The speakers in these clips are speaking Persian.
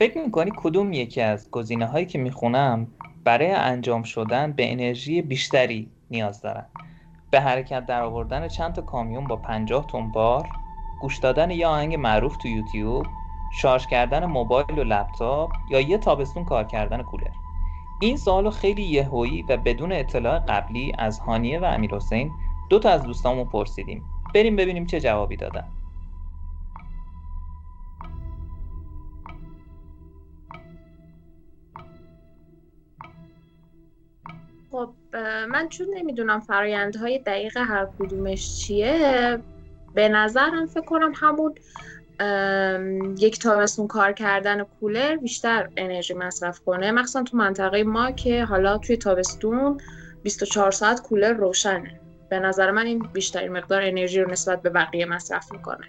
فکر میکنی کدوم یکی از گزینه‌هایی که میخونم برای انجام شدن به انرژی بیشتری نیاز دارن؟ به حرکت در آوردن چند تا کامیون با 50 تن بار، گوش دادن یه آهنگ معروف تو یوتیوب، شارژ کردن موبایل و لپتاپ، یا یه تابستون کار کردن کولر؟ این سوالو خیلی یهویی و بدون اطلاع قبلی از هانیه و امیرحسین، دو تا از دوستامون پرسیدیم. بریم ببینیم چه جوابی دادن. خب من چون نمیدونم فرآیندهای دقیق هر کدومش چیه، به نظرم فکر کنم همون یک تابستون کار کردن کولر بیشتر انرژی مصرف کنه، مخصوصا تو منطقه ما که حالا توی تابستون 24 ساعت کولر روشنه. به نظر من این بیشتر مقدار انرژی رو نسبت به بقیه مصرف میکنه.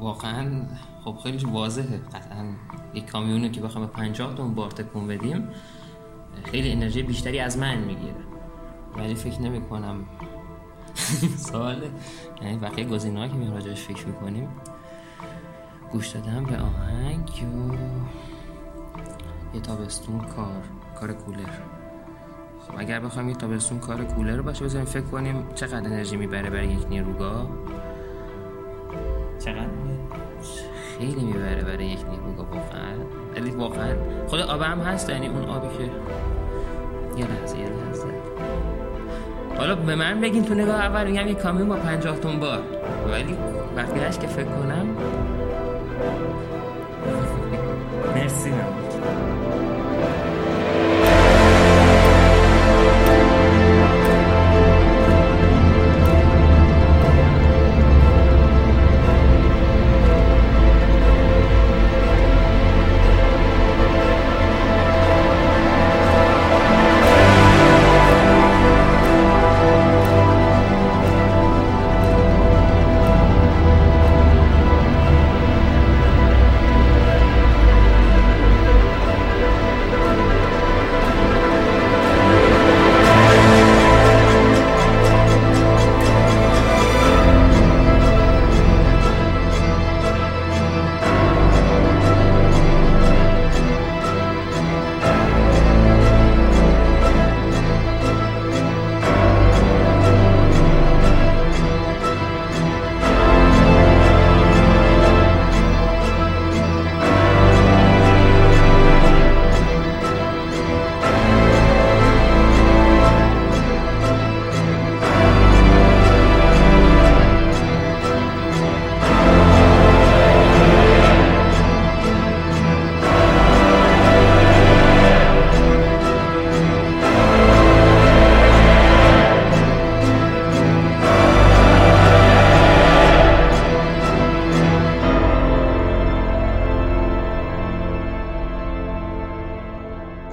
واقعا خب خیلی واضحه، قطعا یک کامیونو که بخوام 50 تن بار تکون بدیم خیلی انرژی بیشتری از من میگیره، ولی فکر نمی‌کنم سواله. یعنی بقیه گزینه‌ها که راجعش فکر می‌کنیم، گوش دادن به آهنگ و یه تابستون کار کولر. خب اگر بخوام یه تابستون کار کولر رو باشه، بذاریم فکر کنیم چقدر انرژی میبره برای یک نیروگاه. چقدر خیلی میبره برای یک نیروگاه واقعا. ولی واقعا خود آب هم هست، یعنی اون آبی که یه لحظه حالا به من بگین تو نگاه اول میگم یک کامیون با 50 تن بار، ولی وقتی هست که فکر کنم مرسی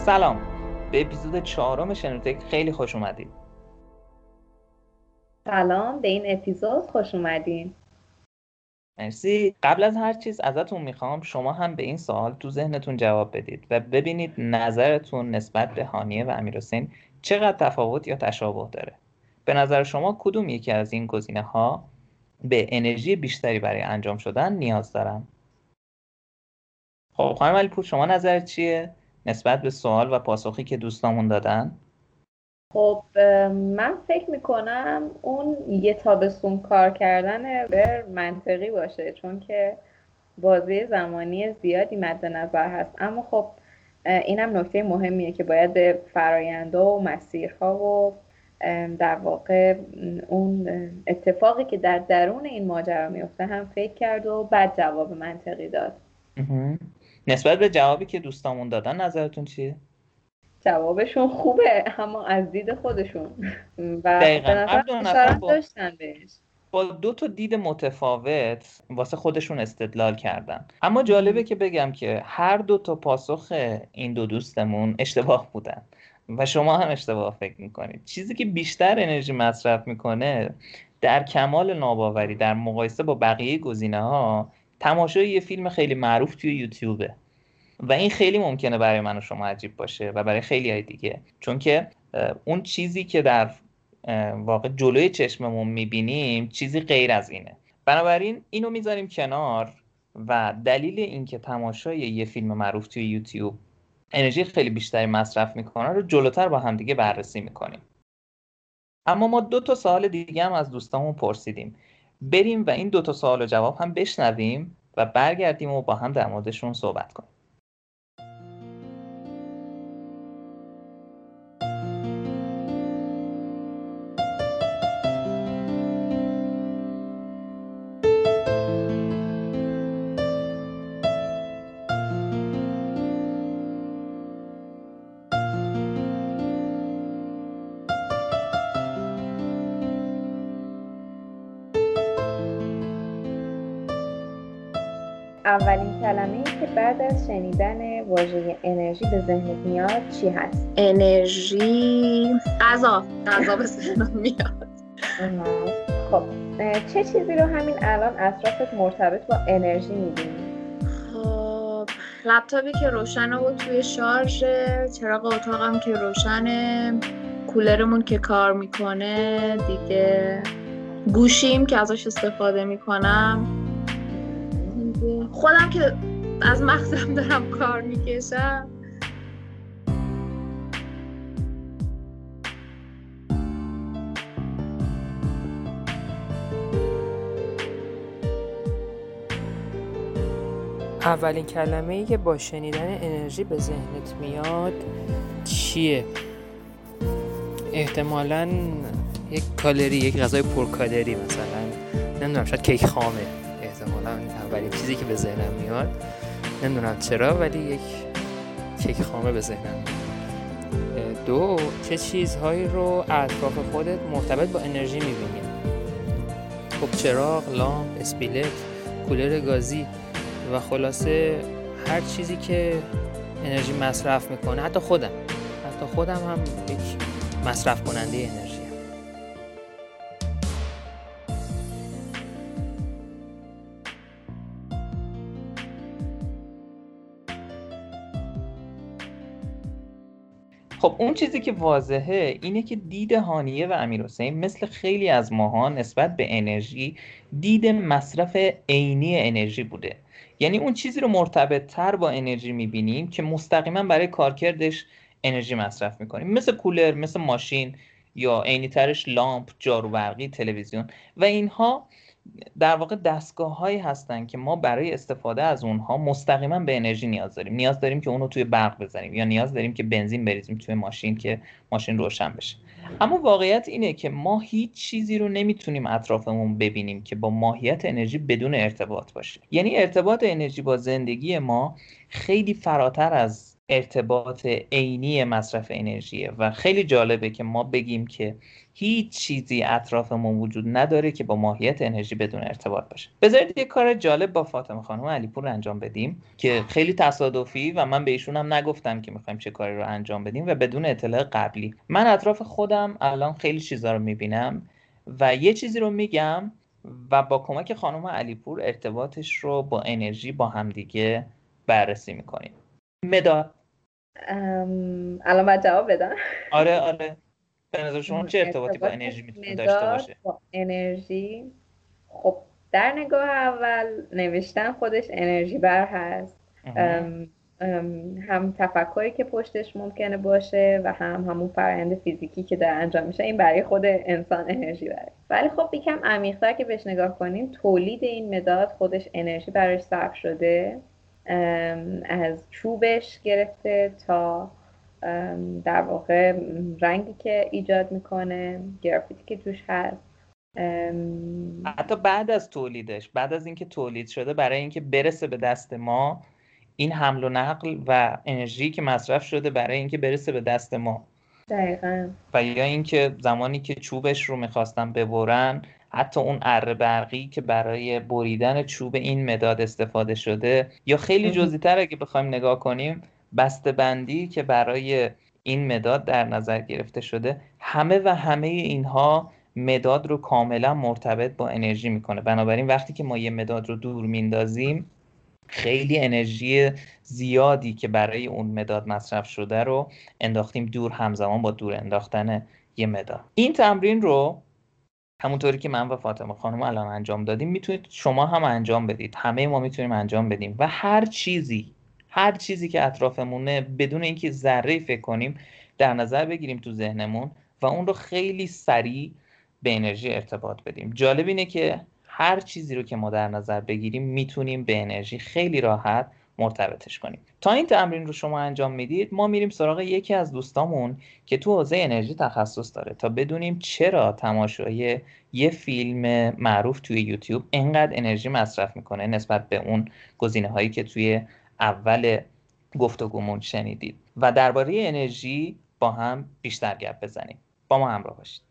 سلام، به اپیزود 4 شنوتک خیلی خوش اومدید. سلام، به این اپیزود خوش اومدین. مرسی. قبل از هر چیز ازتون میخوام شما هم به این سوال تو ذهنتون جواب بدید و ببینید نظرتون نسبت به هانیه و امیرحسین چقدر تفاوت یا تشابه داره. به نظر شما کدوم یکی از این گزینه‌ها به انرژی بیشتری برای انجام شدن نیاز دارن؟ خب خانم علی پور، شما نظرت چیه نسبت به سوال و پاسخی که دوستامون دادن؟ خب من فکر میکنم اون یه تابستون کار کردن بر منطقی باشه، چون که بازه زمانی زیادی مد نظر هست. اما خب اینم نکته مهمیه که باید به فرآیند و مسیرها و در واقع اون اتفاقی که در درون این ماجرا میفته هم فکر کرد و بعد جواب منطقی داد. نسبت به جوابی که دوستامون دادن نظرتون چیه؟ جوابشون خوبه، اما از دید خودشون و دقیقاً هر دو نفر داشتن بهش با 2 تا دید متفاوت واسه خودشون استدلال کردن. اما جالبه که بگم که هر 2 تا پاسخ این 2 دوستمون اشتباه بودن و شما هم اشتباه فکر میکنید. چیزی که بیشتر انرژی مصرف میکنه، در کمال ناباوری در مقایسه با بقیه گزینه‌ها، تماشای یه فیلم خیلی معروف توی یوتیوبه و این خیلی ممکنه برای من و شما عجیب باشه و برای خیلی های دیگه، چون که اون چیزی که در واقع جلوی چشممون میبینیم چیزی غیر از اینه. بنابراین اینو میذاریم کنار و دلیل اینکه تماشای یه فیلم معروف توی یوتیوب انرژی خیلی بیشتری مصرف میکنه رو جلوتر با هم دیگه بررسی میکنیم. اما ما دو تا سوال دیگه هم از دوستامون پرسیدیم، بریم و این دو تا سوال و جواب هم بشنویم و برگردیم و با هم در موردشون صحبت کنیم. اولین کلمه‌ای که بعد از شنیدن واژه انرژی به ذهنت میاد چی هست؟ انرژی غذا به ذهنم میاد. خب چه چیزی رو همین الان اطرافت مرتبط با انرژی می‌بینی؟ خب لپتاپی که روشنه و توی شارژ، چراغ اتاقم که روشنه، کولرمون که کار میکنه دیگه، گوشیم که ازش استفاده میکنم، خودم که از مغزم دارم کار میکشم. اولین کلمه‌ای که با شنیدن انرژی به ذهنت میاد چیه؟ احتمالاً یک کالری، یک غذای پرکالری، مثلا نمیدونم شاید کیک خامه. ولی چیزی که به ذهنم میاد نمیدونم چرا ولی یک کیک خامه به ذهنم میاد. دو، چه چیزهایی رو اطراف خودت مرتبط با انرژی میبینی؟ خب چراغ، لامپ، اسپیلت، کولر گازی و خلاصه هر چیزی که انرژی مصرف میکنه. حتی خودم هم یک مصرف کننده انرژی. خب اون چیزی که واضحه اینه که دید هانیه و امیرحسین مثل خیلی از ماها نسبت به انرژی دید مصرف عینی انرژی بوده. یعنی اون چیزی رو مرتبط تر با انرژی میبینیم که مستقیما برای کارکردش انرژی مصرف میکنیم، مثل کولر، مثل ماشین، یا عینی ترش لامپ، جاروبرقی، تلویزیون. و اینها در واقع دستگاه هایی هستن که ما برای استفاده از اونها مستقیما به انرژی نیاز داریم که اونو توی برق بزنیم، یا نیاز داریم که بنزین بریزیم توی ماشین که ماشین روشن بشه. اما واقعیت اینه که ما هیچ چیزی رو نمیتونیم اطرافمون ببینیم که با ماهیت انرژی بدون ارتباط باشه. یعنی ارتباط انرژی با زندگی ما خیلی فراتر از ارتباط عینی مصرف انرژیه و خیلی جالبه که ما بگیم که هیچ چیزی اطرافمون وجود نداره که با ماهیت انرژی بدون ارتباط باشه. بذارید یک کار جالب با فاطمه خانم علی پور انجام بدیم که خیلی تصادفی و من به ایشون هم نگفتم که میخوایم چه کاری رو انجام بدیم و بدون اطلاع قبلی. من اطراف خودم الان خیلی چیزا رو میبینم و یه چیزی رو میگم و با کمک خانم علی پور ارتباطش رو با انرژی با همدیگه بررسی میکنیم. مداد الان باید جواب بدم. آره به نظر شما چه ارتباطی با انرژی میتونه داشته باشه؟ با انرژی خب در نگاه اول نوشتن خودش انرژی بر هست. هم تفکری که پشتش ممکنه باشه و هم همون فرآیند فیزیکی که در انجام میشه، این برای خود انسان انرژی بره. ولی خب یکم عمیق‌تر که بهش نگاه کنیم، تولید این مداد خودش انرژی براش صرف شده، از چوبش گرفته تا در واقع رنگی که ایجاد میکنه، گرافیتی که توش هست، حتی بعد از تولیدش، بعد از اینکه تولید شده، برای اینکه برسه به دست ما، این حمل و نقل و انرژی که مصرف شده برای اینکه برسه به دست ما. دقیقاً. و یا اینکه زمانی که چوبش رو میخواستن ببرن، حتی اون اره برقی که برای بریدن چوب این مداد استفاده شده، یا خیلی جزئی‌تر اگه بخوایم نگاه کنیم، بسته‌بندی که برای این مداد در نظر گرفته شده، همه اینها مداد رو کاملا مرتبط با انرژی میکنه. بنابراین وقتی که ما یه مداد رو دور میندازیم، خیلی انرژی زیادی که برای اون مداد مصرف شده رو انداختیم دور، همزمان با دور انداختن یه مداد. این تمرین رو همونطوری که من و فاطمه خانم الان انجام دادیم میتونید شما هم انجام بدید، همه ما میتونیم انجام بدیم و هر چیزی که اطرافمونه بدون اینکه ذره فکر کنیم در نظر بگیریم تو ذهنمون و اون رو خیلی سریع به انرژی ارتباط بدیم. جالب اینه که هر چیزی رو که ما در نظر بگیریم میتونیم به انرژی خیلی راحت مرتبطش کنیم. تا این تمرین رو شما انجام میدید ما میریم سراغ یکی از دوستامون که تو حوزه انرژی تخصص داره تا بدونیم چرا تماشای یه فیلم معروف توی یوتیوب اینقدر انرژی مصرف میکنه نسبت به اون گزینه‌هایی که توی اول گفتگومون شنیدید و درباره انرژی با هم بیشتر گپ بزنیم. با ما همراه باشید.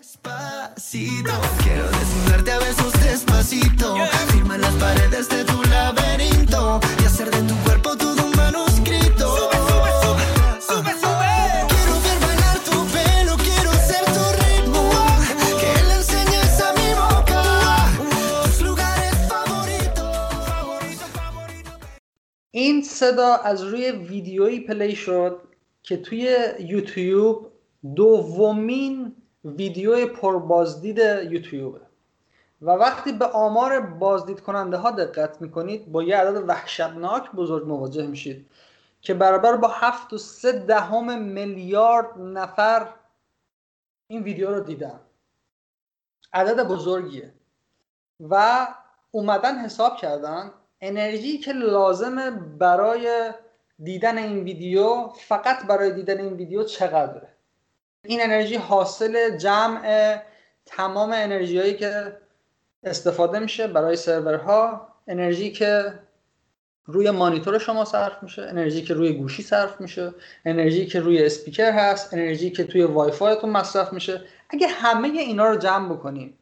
Despacito, quiero desnudarte a besos despacito, firma las paredes de tu laberinto y hacer de tu cuerpo todo un manuscrito. Sube, sube, sube, sube, sube. Quiero ver bailar tu pelo, quiero ser tu ritmo, que le enseñes a mi boca tus lugares favoritos, favorito, favorito. این صدا از روی ویدیویی پلی شد که توی یوتیوب دومین ویدیو پربازدید یوتیوبه و وقتی به آمار بازدید کننده ها دقت میکنید با یه عدد وحشتناک بزرگ مواجه میشید که برابر با 7.3 میلیارد نفر این ویدیو رو دیدن. عدد بزرگیه و اومدن حساب کردن انرژی که لازمه برای دیدن این ویدیو فقط برای دیدن این ویدیو چقدره. این انرژی حاصل جمع تمام انرژیایی که استفاده میشه برای سرورها، انرژی که روی مانیتور شما صرف میشه، انرژی که روی گوشی صرف میشه، انرژی که روی اسپیکر هست، انرژی که توی وای فایتون مصرف میشه. اگه همه اینا رو جمع بکنیم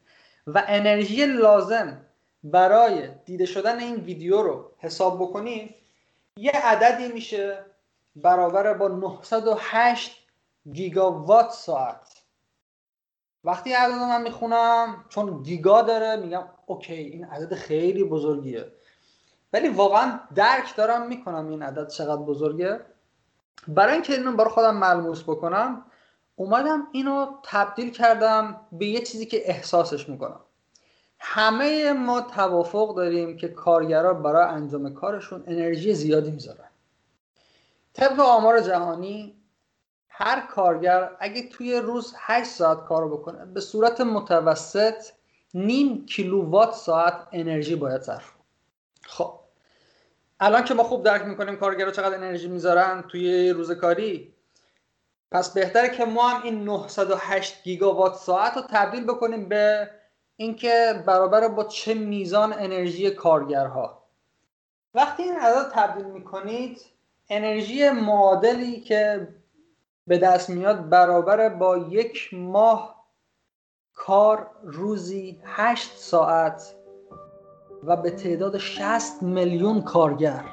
و انرژی لازم برای دیده شدن این ویدیو رو حساب بکنیم، یه عددی میشه برابر با 908 گیگاوات ساعت. وقتی عدد رو من میخونم چون گیگا داره میگم اوکی این عدد خیلی بزرگیه، ولی واقعا درک دارم میکنم این عدد چقدر بزرگه. برای اینکه اینو برای خودم ملموس بکنم اومدم اینو تبدیل کردم به یه چیزی که احساسش میکنم. همه ما توافق داریم که کارگرها برای انجام کارشون انرژی زیادی میذارن. طبق آمار جهانی هر کارگر اگه توی روز 8 ساعت کار بکنه به صورت متوسط نیم کیلووات ساعت انرژی باید صرف کنه. خب الان که ما خوب درک میکنیم کارگرها چقدر انرژی میذارن توی روز کاری، پس بهتره که ما هم این 908 گیگاوات ساعت رو تبدیل بکنیم به اینکه برابر با چه میزان انرژی کارگرها. وقتی این عدد تبدیل میکنید انرژی معادلی که به دست میاد برابر با 1 ماه کار روزی 8 ساعت و به تعداد 60 میلیون کارگر.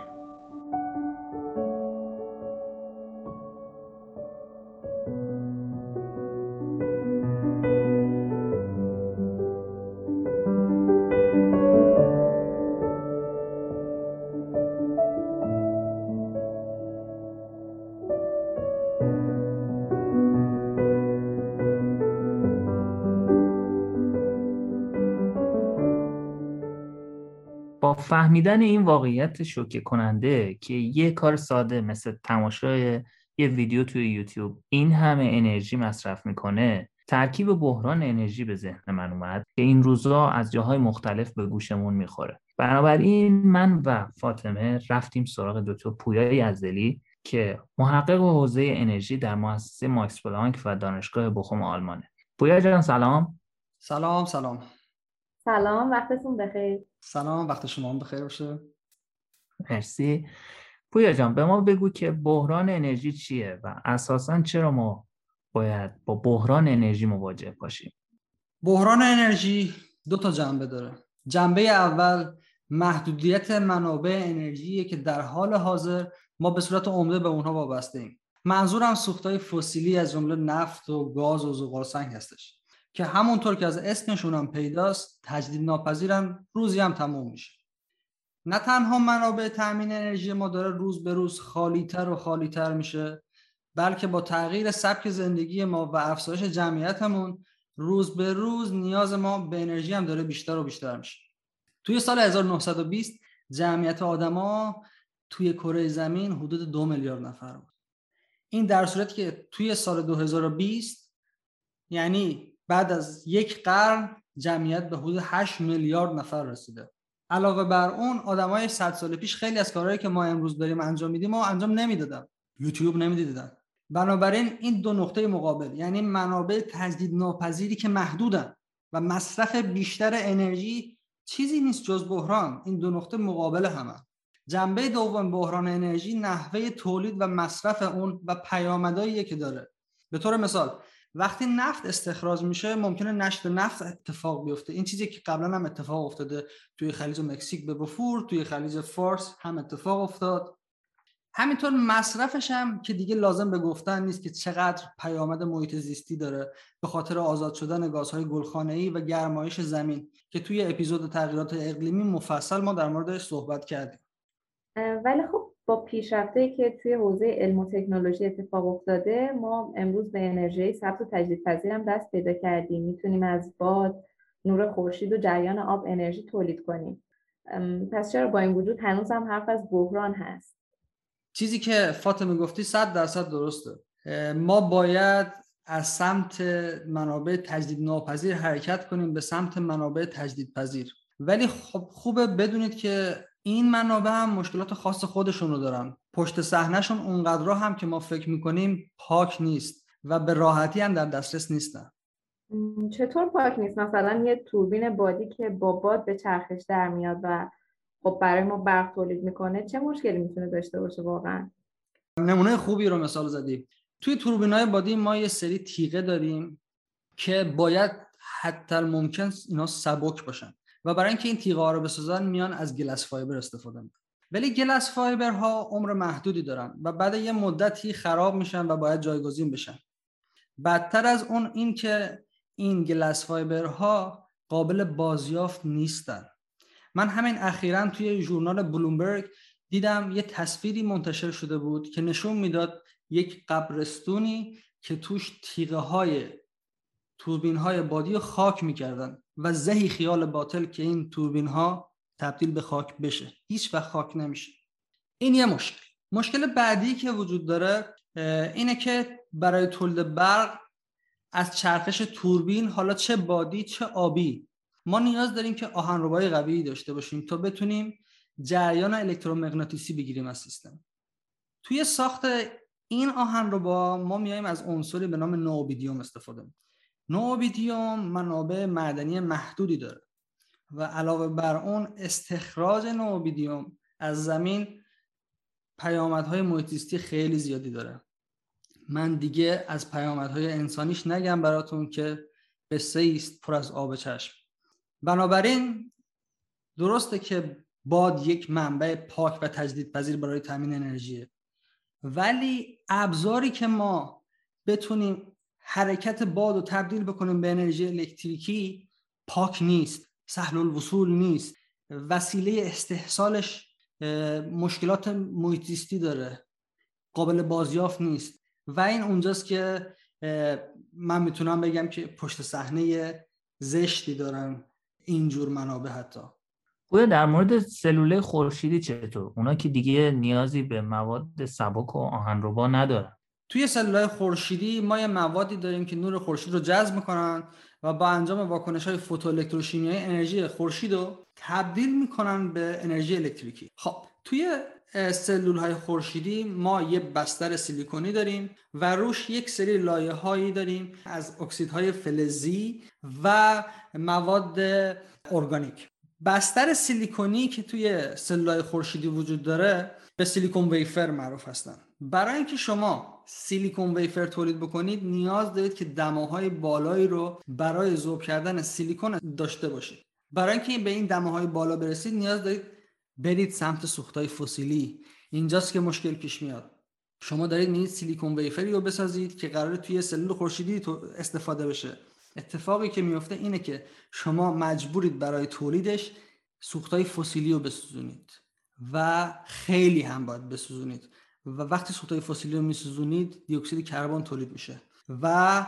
فهمیدن این واقعیت شوکه کننده که یه کار ساده مثل تماشای یه ویدیو توی یوتیوب این همه انرژی مصرف میکنه، ترکیب بحران انرژی به ذهن من اومد که این روزا از جاهای مختلف به گوشمون میخوره. بنابراین من و فاطمه رفتیم سراغ دکتر پویای یزدلی که محقق حوزه انرژی در مؤسسه ماکس پلانک و دانشگاه بوخوم آلمانه. پویا جان سلام. سلام وقتتون بخیر. سلام وقت شما هم بخیر باشه. مرسی. پویا جان به ما بگو که بحران انرژی چیه و اساساً چرا ما باید با بحران انرژی مواجه باشیم؟ بحران انرژی 2 تا جنبه داره. جنبه اول محدودیت منابع انرژیه که در حال حاضر ما به صورت عمده به اونها وابسته ایم. منظورم سوخت‌های فسیلی از جمله نفت و گاز و ذغال سنگ هستش که همونطور که از اسمشون هم پیداست تجدید ناپذیرن، روزی هم تموم میشه. نه تنها منابع تامین انرژی ما داره روز به روز خالی‌تر و خالی‌تر میشه، بلکه با تغییر سبک زندگی ما و افزایش جمعیتمون روز به روز نیاز ما به انرژی هم داره بیشتر و بیشتر میشه. توی سال 1920 جمعیت آدما توی کره زمین حدود 2 میلیارد نفر بود. این در صورتی که توی سال 2020، یعنی بعد از 1 قرن، جمعیت به حدود 8 میلیارد نفر رسیده. علاوه بر اون آدمای 100 سال پیش خیلی از کارهایی که ما امروز داریم انجام میدیم و انجام نمیدادن. یوتیوب نمیدیدن. بنابراین این دو نقطه مقابل، یعنی منابع تجدیدناپذیری که محدودن و مصرف بیشتر انرژی، چیزی نیست جز بحران. این دو نقطه مقابل همه. جنبه دوم بحران انرژی نحوه تولید و مصرف اون و پیامدهایی که داره. به طور مثال وقتی نفت استخراج میشه ممکنه نشت نفت اتفاق بیفته. این چیزی که قبلا هم اتفاق افتاده توی خلیج مکسیک به بوفور، توی خلیج فارس هم اتفاق افتاد. همینطور مصرفش هم که دیگه لازم به گفتن نیست که چقدر پیامد محیط زیستی داره به خاطر آزاد شدن گازهای گلخانه‌ای و گرمایش زمین که توی اپیزود تغییرات اقلیمی مفصل ما در موردش صحبت کردیم. ولی خب با پیشرفتایی که توی حوزه علم و تکنولوژی اتفاق افتاده، ما امروز به انرژی سبز و تجدیدپذیر هم دست پیدا کردیم. میتونیم از باد، نور خورشید و جریان آب انرژی تولید کنیم. پس چرا با این وجود هنوز هم حرف از بحران هست؟ چیزی که فاطمه گفتی 100% درسته. ما باید از سمت منابع تجدیدناپذیر حرکت کنیم به سمت منابع تجدیدپذیر. ولی خب خوبه بدونید که این منابع هم مشکلات خاص خودشون رو دارن. پشت صحنه‌شون اونقدر را هم که ما فکر می‌کنیم پاک نیست و به راحتی هم در دسترس نیستن. چطور پاک نیست؟ مثلا یه توربین بادی که با باد به چرخش در میاد و خب برای ما برق تولید می‌کنه، چه مشکلی می‌تونه داشته باشه واقعا؟ نمونه خوبی رو مثال زدی. توی توربین‌های بادی ما یه سری تیغه داریم که باید حتی ممکن اینا سبک باشن. و برای اینکه این تیغه‌ها رو بسازن میان از گلس فایبر استفاده می‌کنن. ولی گلس فایبرها عمر محدودی دارن و بعد یه مدتی خراب میشن و باید جایگزین بشن. بدتر از اون این که این گلس فایبرها قابل بازیافت نیستن. من همین اخیراً توی ژورنال بلومبرگ دیدم یه تصویری منتشر شده بود که نشون میداد یک قبرستونی که توش تیغه‌های توربین‌های بادی خاک می‌کردن. و زهی خیال باطل که این توربین ها تبدیل به خاک بشه. هیچ وقت خاک نمیشه. این یه مشکل بعدی که وجود داره اینه که برای تولید برق از چرخش توربین، حالا چه بادی چه آبی، ما نیاز داریم که آهنربای قوی داشته باشیم تا بتونیم جریان الکترومغناطیسی بگیریم از سیستم. توی ساخت این آهنربا ما میایم از عنصری به نام نوبیدیوم استفاده می‌کنیم. نوبیدیوم منابع معدنی محدودی داره و علاوه بر اون استخراج نوبیدیوم از زمین پیامدهای محیط زیستی خیلی زیادی داره. من دیگه از پیامدهای انسانیش نگم براتون که قصه‌ای است پر از آب چشم. بنابراین درسته که باد یک منبع پاک و تجدیدپذیر برای تامین انرژیه، ولی ابزاری که ما بتونیم حرکت باد رو تبدیل بکنیم به انرژی الکتریکی پاک نیست، سهل الوصول نیست، وسیله استحصالش مشکلات محیط زیستی داره، قابل بازیافت نیست. و این اونجاست که من میتونم بگم که پشت صحنه زشتی دارن اینجور منابع. حتی گویا در مورد سلول خورشیدی چطور؟ اونا که دیگه نیازی به مواد سبک و آهنربا ندارن. توی سلولای خورشیدی ما یه موادی داریم که نور خورشید رو جذب میکنن و با انجام واکنش‌های فوتوالکتروشیمیایی انرژی خورشید رو تبدیل میکنن به انرژی الکتریکی. خب توی سلولهای خورشیدی ما یه بستر سیلیکونی داریم و روش یک سری لایه‌هایی داریم از اکسیدهای فلزی و مواد ارگانیک. بستر سیلیکونی که توی سلولای خورشیدی وجود داره به سیلیکون ویفر معروف هستن. برای اینکه شما سیلیکون ویفر تولید بکنید نیاز دارید که دماهای بالایی رو برای ذوب کردن سیلیکون داشته باشید. برای اینکه به این دماهای بالا برسید نیاز دارید برید سمت سوخت‌های فسیلی. اینجاست که مشکل پیش میاد. شما دارید می‌رید سیلیکون ویفری رو بسازید که قراره توی سلول خورشیدی استفاده بشه. اتفاقی که میفته اینه که شما مجبورید برای تولیدش سوختای فسیلی رو بسوزونید و خیلی هم باید بسوزونید و وقتی سوختای فسیلی رو میسوزونید دی اکسید کربن تولید میشه و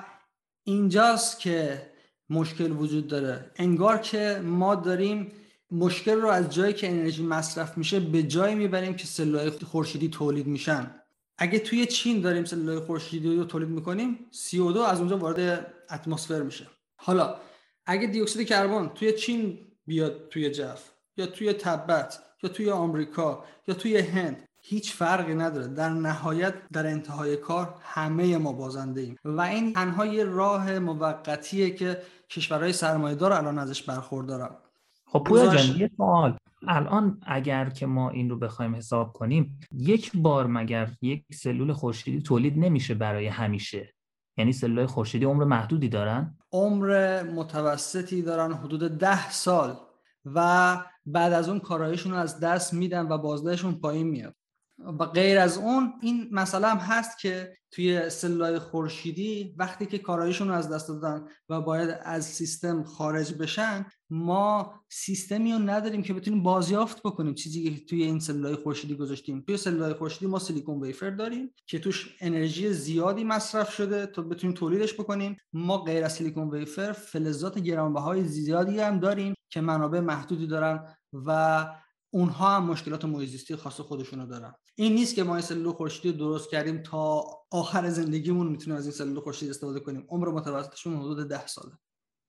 اینجاست که مشکل وجود داره. انگار که ما داریم مشکل رو از جایی که انرژی مصرف میشه به جایی میبریم که سلولای خورشیدی تولید میشن. اگه توی چین داریم سلولای خورشیدی رو تولید میکنیم، CO2 از اونجا وارد اتمسفر میشه. حالا اگه دی اکسید کربن توی چین بیاد، توی جف یا توی تبت یا توی آمریکا یا توی هند، هیچ فرقی نداره. در نهایت در انتهای کار همه ما بازنده ایم و این تنها یه راه موقتیه که کشورهای سرمایه‌دار الان ازش برخوردارن. خب پویا جان یه سوال، الان اگر که ما این رو بخوایم حساب کنیم، یک بار مگر یک سلول خورشیدی تولید نمیشه برای همیشه؟ یعنی سلولای خورشیدی عمر محدودی دارن؟ عمر متوسطی دارن، حدود 10 سال، و بعد از اون کارایشون رو از دست میدن و بازدهشون پایین میاد. و غیر از اون این مسئله هم هست که توی سلولای خورشیدی وقتی که کارایشون رو از دست دادن و باید از سیستم خارج بشن، ما سیستمی رو نداریم که بتونیم بازیافت بکنیم چیزی که توی این سلولای خورشیدی گذاشتیم. توی سلولای خورشیدی ما سیلیکون ویفر داریم که توش انرژی زیادی مصرف شده تا بتونیم تولیدش بکنیم. ما غیر از سیلیکون ویفر فلزات گرانبهای زیادی هم داریم که منابع محدودی دارن و اونها هم مشکلات محیط زیستی خاص خودشونو دارن. این نیست که ما این سلول خورشیدی درست کردیم تا آخر زندگیمون میتونیم از این سلول خورشیدی استفاده کنیم. عمر متوسطشون حدود 10 ساله.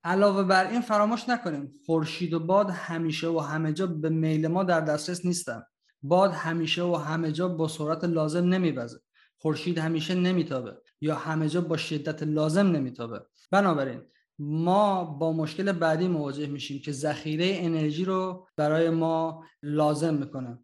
علاوه بر این فراموش نکنیم خورشید و باد همیشه و همه جا به میل ما در دسترس نیستن. باد همیشه و همه جا با سرعت لازم نمیوزه. خورشید همیشه نمیتابه یا همه جا با شدت لازم نمیتابه. بنابراین ما با مشکل بعدی مواجه میشیم که ذخیره انرژی رو برای ما لازم میکنه.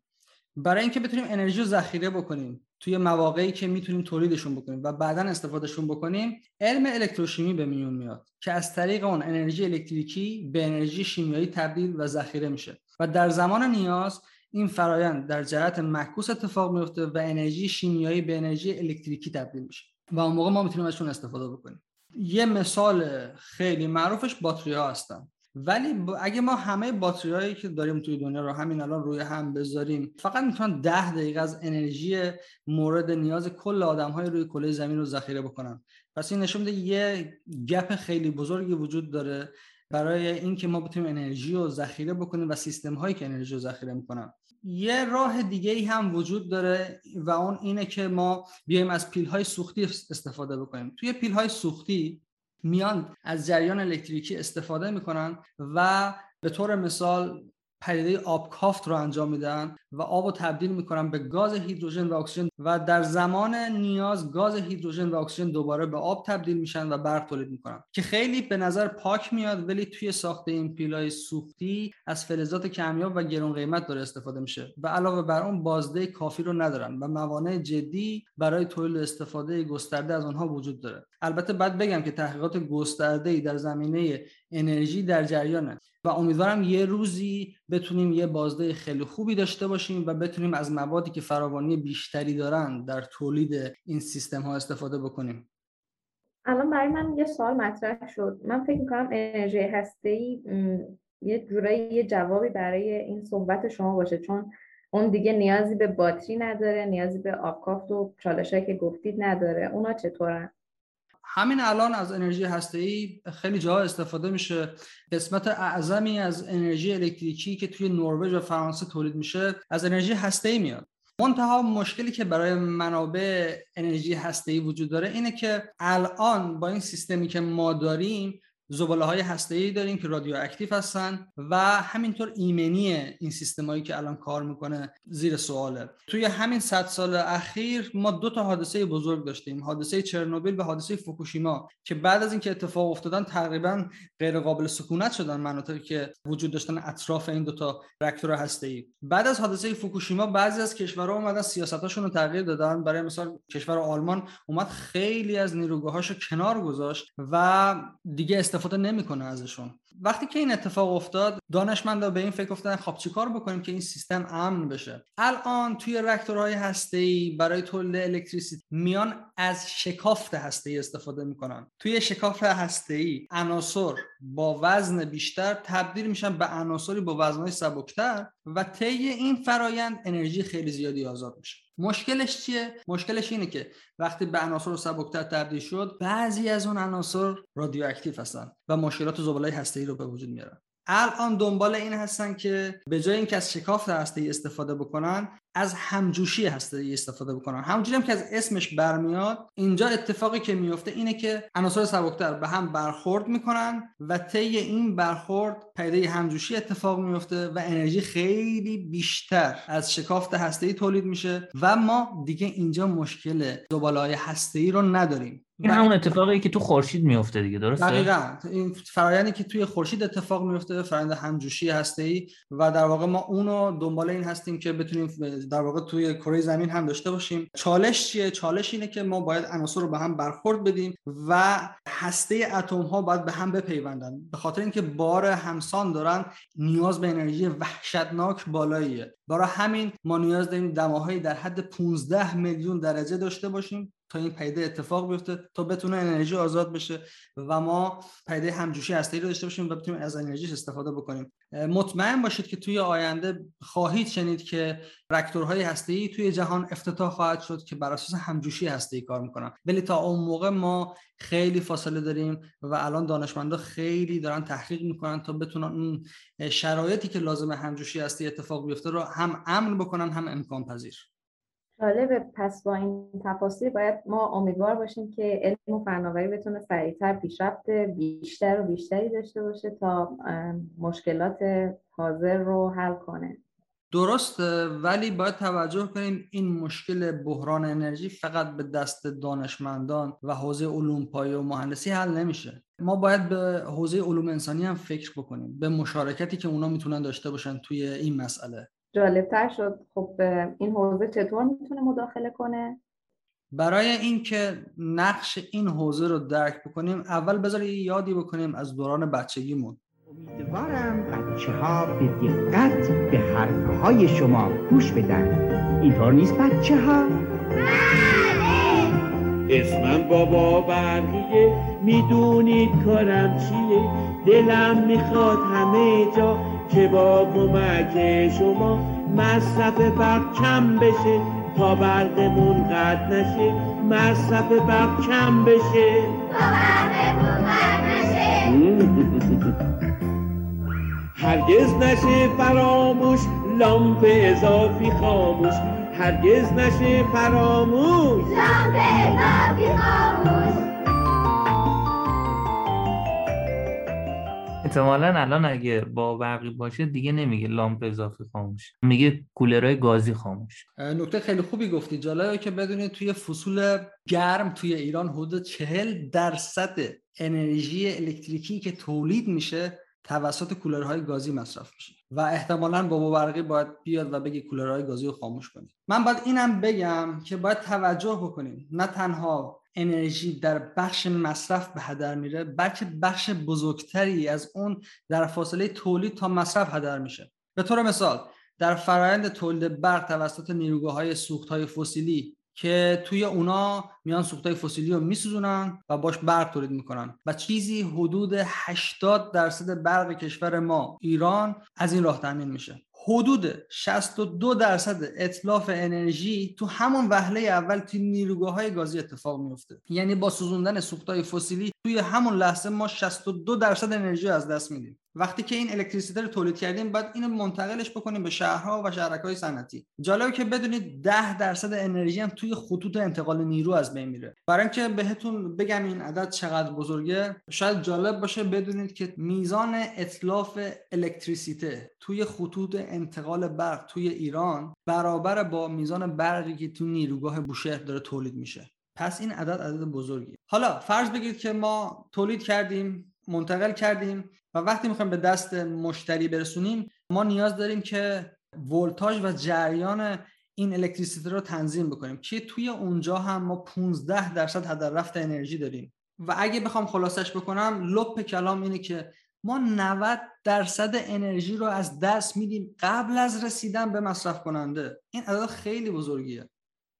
برای اینکه بتونیم انرژی رو ذخیره بکنیم توی مواقعی که میتونیم تولیدشون بکنیم و بعداً استفادهشون بکنیم، علم الکتروشیمی به میون میاد که از طریق اون انرژی الکتریکی به انرژی شیمیایی تبدیل و ذخیره میشه و در زمان نیاز این فرایند در جهت معکوس اتفاق میفته و انرژی شیمیایی به انرژی الکتریکی تبدیل میشه و اون موقع ما میتونیم ازشون استفاده بکنیم. یه مثال خیلی معروفش باتری‌ها هستن، ولی اگه ما همه باتری‌هایی که داریم توی دنیا رو همین الان روی هم بذاریم، فقط میتونن 10 دقیقه از انرژی مورد نیاز کل آدم‌های روی کره زمین رو ذخیره بکنن. پس این نشون میده یه گپ خیلی بزرگی وجود داره برای اینکه ما بتونیم انرژی رو ذخیره بکنیم و سیستم‌هایی که انرژی رو ذخیره می‌کنن. یه راه دیگه‌ای هم وجود داره و اون اینه که ما بیایم از پیل‌های سوختی استفاده بکنیم. توی پیل‌های سوختی میان از جریان الکتریکی استفاده می‌کنن و به طور مثال پدیده آبکافت رو انجام میدن و آب رو تبدیل می‌کنن به گاز هیدروژن و اکسیژن و در زمان نیاز گاز هیدروژن و اکسیژن دوباره به آب تبدیل میشن و برق تولید می‌کنن که خیلی به نظر پاک میاد، ولی توی ساخت این پیلای سوختی از فلزات کمیاب و گران قیمت داره استفاده میشه و علاوه بر اون بازده کافی رو ندارن و موانع جدی برای تولید استفاده گسترده از آنها وجود داره. البته بعد بگم که تحقیقات گسترده‌ای در زمینه انرژی در جریانه و امیدوارم یه روزی بتونیم یه بازده خیلی خوبی داشته باشیم و بتونیم از موادی که فراوانی بیشتری دارن در تولید این سیستم ها استفاده بکنیم. الان برای من یه سوال مطرح شد. من فکر می‌کنم انرژی هسته‌ای یه جورایی یه جوابی برای این صحبت شما باشه، چون اون دیگه نیازی به باتری نداره، نیازی به آبکافت و چالشایی که گفتید نداره. اونا چطورن؟ همین الان از انرژی هسته‌ای خیلی جاها استفاده میشه. قسمت اعظمی از انرژی الکتریکی که توی نروژ و فرانسه تولید میشه از انرژی هسته‌ای میاد. منتها مشکلی که برای منابع انرژی هسته‌ای وجود داره اینه که الان با این سیستمی که ما داریم زباله‌های هسته‌ای داریم که رادیواکتیو هستن و همینطور ایمنی این سیستمایی که الان کار میکنه زیر سواله. توی همین 100 سال اخیر ما 2 تا حادثه بزرگ داشتیم، حادثه چرنوبیل و حادثه فوکوشیما که بعد از اینکه اتفاق افتادن تقریبا غیر قابل سکونت شدن مناطقی که وجود داشتن اطراف این 2 تا راکتور هسته‌ای. بعد از حادثه فوکوشیما بعضی از کشورها اومدن سیاستاشون رو تغییر دادن. برای مثال کشور آلمان اومد خیلی از نیروگاهاشو کنار گذاشت و دیگه استفاده نمیکنه ازشون. وقتی که این اتفاق افتاد دانشمندا به این فکر افتادن خب چیکار بکنیم که این سیستم امن بشه. الان توی راکتورهای هسته‌ای برای تولید الکتریسیته میان از شکافت هسته‌ای استفاده میکنن. توی شکافت هسته‌ای عناصر با وزن بیشتر تبدیل میشن به عناصری با وزن‌های سبکتر و طی این فرایند انرژی خیلی زیادی آزاد میشه. مشکلش چیه؟ مشکلش اینه که وقتی به عناصر سبکتر تبدیل شد، بعضی از اون عناصر رادیواکتیو هستن و مشکلات زباله هسته‌ای رو به وجود میارن. الان دنبال این هستن که به جای اینکه از شکافت هسته‌ای استفاده بکنن، از همجوشی هسته‌ای استفاده بکنن. همونجوری هم که از اسمش برمیاد، اینجا اتفاقی که میفته اینه که عناصر سبکتر به هم برخورد میکنن و طی این برخورد پیدای همجوشی اتفاق میفته و انرژی خیلی بیشتر از شکافت هسته‌ای تولید میشه و ما دیگه اینجا مشکل زباله‌های هسته‌ای رو نداریم. این همون اتفاقی که تو خورشید میفته دیگه، درسته؟ دقیقاً. این فرآیندی که توی خورشید اتفاق میفته، فرآیند همجوشی هسته‌ای و در واقع ما اونو دنبال این هستیم که بتونیم در واقع توی کره زمین هم داشته باشیم. چالش چیه؟ چالش اینه که ما باید عناصر رو به هم برخورد بدیم و هسته اتم‌ها باید به هم بپیوندن. به خاطر اینکه بار همسان دارن، نیاز به انرژی وحشتناک بالاییه. برای همین ما نیاز داریم دماهای در حد 15 میلیون درجه داشته باشیم تا این پیدا اتفاق بیفته، تا بتونه انرژی آزاد بشه و ما پیدا همجوشی هسته‌ای رو داشته باشیم و بتونیم از انرژیش استفاده بکنیم. مطمئن باشید که توی آینده خواهید شنید که راکتورهای هسته‌ای توی جهان افتتاح خواهد شد که بر اساس همجوشی هسته‌ای کار می‌کنن. ولی تا اون موقع ما خیلی فاصله داریم و الان دانشمندا خیلی دارن تحقیق می‌کنن تا بتونن اون شرایطی که لازم همجوشی هسته‌ای اتفاق بیفته رو هم امن بکنن، هم امکان پذیر. جالبه. پس با این تفاصیل باید ما امیدوار باشیم که علم و فناوری بتونه سریعتر پیشرفت بیشتر و بیشتری داشته باشه تا مشکلات حاضر رو حل کنه. درسته، ولی باید توجه کنیم این مشکل بحران انرژی فقط به دست دانشمندان و حوزه علوم پایه و مهندسی حل نمیشه. ما باید به حوزه علوم انسانی هم فکر بکنیم، به مشارکتی که اونا میتونن داشته باشن توی این مسئله. جالبتر شد. خب این حوزه چطور میتونه مداخله کنه؟ برای اینکه نقش این حوزه رو درک بکنیم، اول بذار یادی بکنیم از دوران بچگیمون. امیدوارم بچه‌ها به دقت به حرف‌های شما گوش بدن. اینطور نیست بچه‌ها؟ اسمم بابا برقیه، میدونید کارم چیه، دلم میخواد همه جا که با کمک شما مصرف برق کم بشه، تا برقمون قطع نشه، مصرف برق کم بشه، تا برقمون قطع نشه. هرگز نشه فراموش لامپ اضافی خاموش، هرگز نشه فراموش لامپ اضافی خاموش. احتمالاً الان اگه با برقی باشه دیگه نمیگه لامپ اضافی خاموش، میگه کولرهای گازی خاموش. نکته خیلی خوبی گفتی. جالبه که بدونید توی فصول گرم توی ایران حدود 40% انرژی الکتریکی که تولید میشه توسط کولرهای گازی مصرف میشه و احتمالاً بابا برقی باید بیاد و بگه کولرهای گازی رو خاموش کنید. من باید اینم بگم که باید توجه بکنیم نه تنها انرژی در بخش مصرف به هدر میره، بلکه بخش بزرگتری از اون در فاصله تولید تا مصرف هدر میشه. به طور مثال در فرآیند تولید برق توسط نیروگاه‌های سوخت‌های فسیلی که توی اونا میان سوخت‌های فسیلی رو میسوزونن و باش برق تولید میکنن و چیزی حدود 80% برق کشور ما ایران از این راه تامین میشه. حدود 62% اتلاف انرژی تو همون وهله اول توی نیروگاه‌های گازی اتفاق میفته. یعنی با سوزوندن سوخت‌های فسیلی توی همون لحظه ما 62% انرژی از دست میدیم. وقتی که این الکتریسیته رو تولید کردیم، باید اینو منتقلش بکنیم به شهرها و شهرک‌های صنعتی. جالبه که بدونید 10% انرژی هم توی خطوط انتقال نیرو از بین میره. برای اینکه بهتون بگم این عدد چقدر بزرگه، شاید جالب باشه بدونید که میزان اتلاف الکتریسیته توی خطوط انتقال برق توی ایران برابر با میزان برقی که تو نیروگاه بوشهر داره تولید میشه. پس این عدد بزرگیه. حالا فرض بگیرید که ما تولید کردیم، منتقل کردیم و وقتی میخوایم به دست مشتری برسونیم، ما نیاز داریم که ولتاژ و جریان این الکتریسیته رو تنظیم بکنیم که توی اونجا هم ما 15% هدر رفت انرژی داریم. و اگه بخوام خلاصش بکنم، لپ کلام اینه که ما 90% انرژی رو از دست میدیم قبل از رسیدن به مصرف کننده. این عدد خیلی بزرگیه.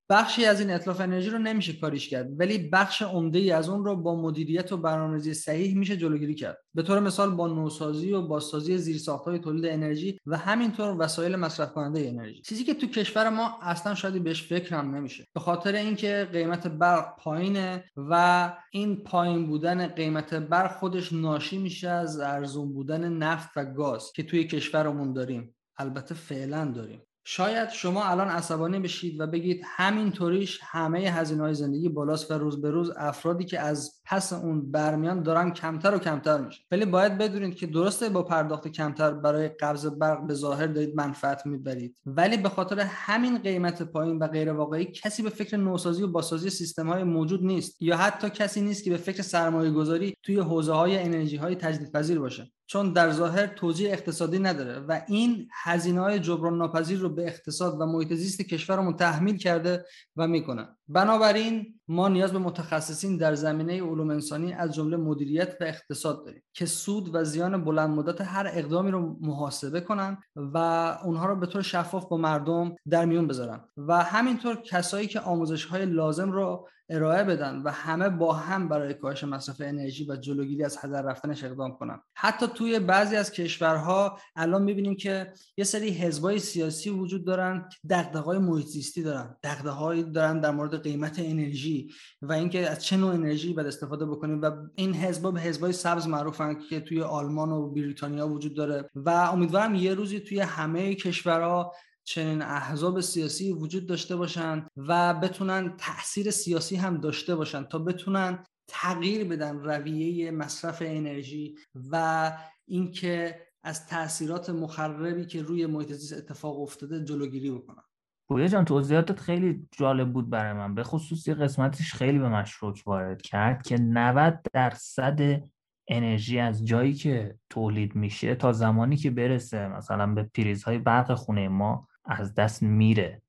بخشی از این اتلاف انرژی رو نمیشه کاریش کرد، ولی بخش عمده‌ای از اون رو با مدیریت و برنامه‌ریزی صحیح میشه جلوگیری کرد. به طور مثال با نوسازی و بازسازی زیرساخت‌های تولید انرژی و همینطور وسایل مصرف کننده انرژی. چیزی که تو کشور ما اصلا شاید بهش فکر هم نمیشه، به خاطر اینکه قیمت برق پایینه و این پایین بودن قیمت برق خودش ناشی میشه از ارزون بودن نفت و گاز که توی کشورمون داریم. البته فعلا داریم. شاید شما الان عصبانی بشید و بگید همینطوریش همه هزینه‌های زندگی بالاست و روز به روز افرادی که از پس اون برمیان دارن کمتر و کمتر میشه. ولی باید بدونید که درسته با پرداخت کمتر برای قبض برق به ظاهر دارید منفعت میبرید، ولی به خاطر همین قیمت پایین و غیر واقعی کسی به فکر نوسازی و بازسازی سیستم‌های موجود نیست، یا حتی کسی نیست که به فکر سرمایه‌گذاری توی حوزه‌های انرژی‌های تجدیدپذیر باشه، چون در ظاهر توجیه اقتصادی نداره و این هزینه‌های جبران ناپذیر رو به اقتصاد و محیط زیست کشورمون تحمیل کرده و میکنه. بنابراین ما نیاز به متخصصین در زمینه علوم انسانی از جمله مدیریت و اقتصاد داریم که سود و زیان بلند مدت هر اقدامی رو محاسبه کنن و اونها رو به طور شفاف با مردم در میون بذارن و همینطور کسایی که آموزش‌های لازم رو ارائه بدن و همه با هم برای کاهش مصرف انرژی و جلوگیری از هدر رفتنش اقدام کنن. حتی توی بعضی از کشورها الان می‌بینیم که یه سری حزبای سیاسی وجود دارن که دغدغه‌های محیط زیستی دارن، دغدغه‌هایی دارن در مورد قیمت انرژی و اینکه از چه نوع انرژی باید استفاده بکنیم و این حزب‌ها به حزبای سبز معروفن که توی آلمان و بریتانیا وجود داره و امیدوارم یه روزی توی همه کشورها چنین احزاب سیاسی وجود داشته باشن و بتونن تأثیر سیاسی هم داشته باشن تا بتونن تغییر بدن رویه مصرف انرژی و اینکه از تأثیرات مخربی که روی محیط زیست اتفاق افتاده جلوگیری بکنن. پویا جان، توضیحاتت خیلی جالب بود برای من، به خصوص قسمتش خیلی به من شوک وارد کرد که 90% انرژی از جایی که تولید میشه تا زمانی که برسه مثلا به پریزهای برق خونه ما از دست میره.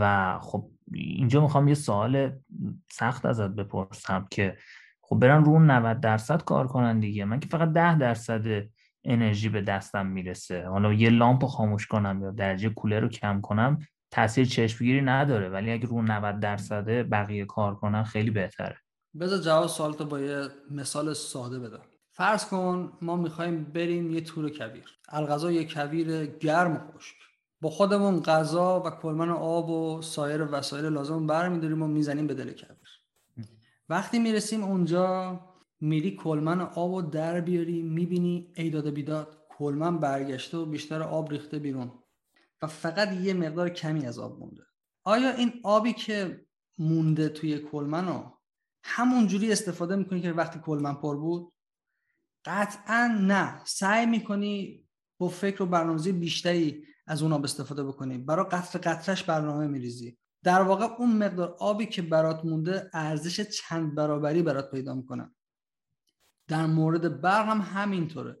و خب اینجا میخوام یه سوال سخت ازت بپرسم که خب برن رو 90% کار کنن دیگه، من که فقط 10% انرژی به دستم میرسه. حالا یه لامپ رو خاموش کنم یا درجه کولر رو کم کنم تاثیر چشمگیری نداره، ولی اگه رو 90% بقیه کار کنن خیلی بهتره. بذار جواب سوالتو با یه مثال ساده بدم. فرض کن ما میخوایم بریم یه تور کویر، الغذای کویر گرم و خشک. با خودمون غذا و کلمن آب و سایر وسایل لازم برمی‌داریم و میزنیم به دل کویر. وقتی میرسیم اونجا میری کلمن آب رو در بیاری، میبینی ای داد بیداد کلمن برگشته و بیشتر آب ریخته بیرون و فقط یه مقدار کمی از آب مونده. آیا این آبی که مونده توی کلمن رو همون جوری استفاده میکنی که وقتی کلمن پر بود؟ قطعا نه. سعی میکنی با فکر و برنامه‌ریزی بیشتری از اون آب استفاده بکنی، برای قطره قطرهش برنامه میریزی. در واقع اون مقدار آبی که برات مونده ارزش چند برابری برات پیدا میکنه. در مورد برق هم همینطوره.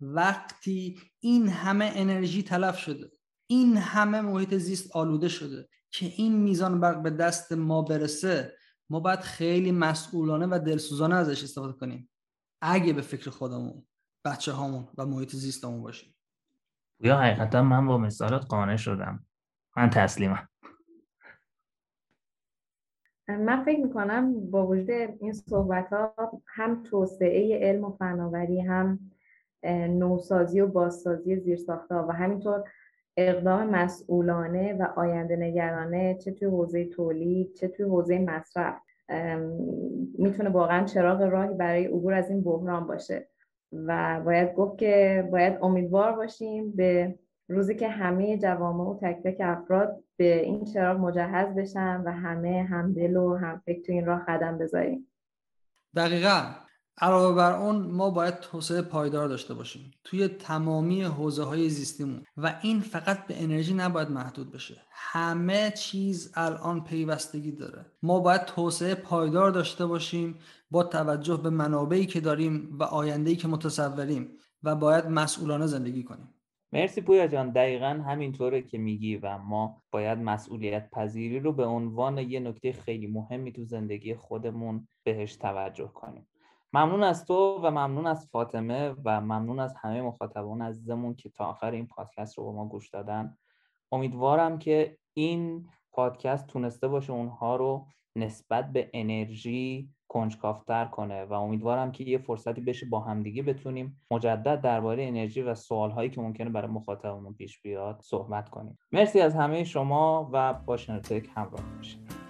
وقتی این همه انرژی تلف شده، این همه محیط زیست آلوده شده که این میزان برق به دست ما برسه، ما باید خیلی مسئولانه و دلسوزانه ازش استفاده کنیم اگه به فکر خودمون، بچه هامون و محیط زیستمون باشیم. یا حقیقتا من با مثالات قانع شدم، من تسلیمم. من فکر میکنم با وجود این صحبت‌ها هم توسعه علم و فناوری، هم نوسازی و بازسازی زیرساخت‌ها و همینطور اقدام مسئولانه و آینده نگرانه چه توی حوزه تولید چه توی حوزه مصرف میتونه واقعا چراغ راهی برای عبور از این بحران باشه و باید گفت که باید امیدوار باشیم به روزی که همه جوامع و تک تک افراد به این چراغ مجهز بشن و همه همدل و همفکر تو این راه قدم بذاریم. دقیقاً. علاوه بر اون ما باید توسعه پایدار داشته باشیم توی تمامی حوزه‌های زیستیمون و این فقط به انرژی نباید محدود بشه. همه چیز الان پیوستگی داره. ما باید توسعه پایدار داشته باشیم با توجه به منابعی که داریم و آینده‌ای که متصوریم و باید مسئولانه زندگی کنیم. مرسی پویا جان، دقیقاً همینطوره که میگی و ما باید مسئولیت پذیری رو به عنوان یه نکته خیلی مهمی تو زندگی خودمون بهش توجه کنیم. ممنون از تو و ممنون از فاطمه و ممنون از همه مخاطبان عزیزمون که تا آخر این پادکست رو با ما گوش دادن. امیدوارم که این پادکست تونسته باشه اونها رو نسبت به انرژی کنجکاوتر کنه و امیدوارم که یه فرصتی بشه با همدیگه بتونیم مجدد درباره انرژی و سوالهایی که ممکنه برای مخاطبمون پیش بیاد صحبت کنیم. مرسی از همه شما و با شنوتک همراه باشید.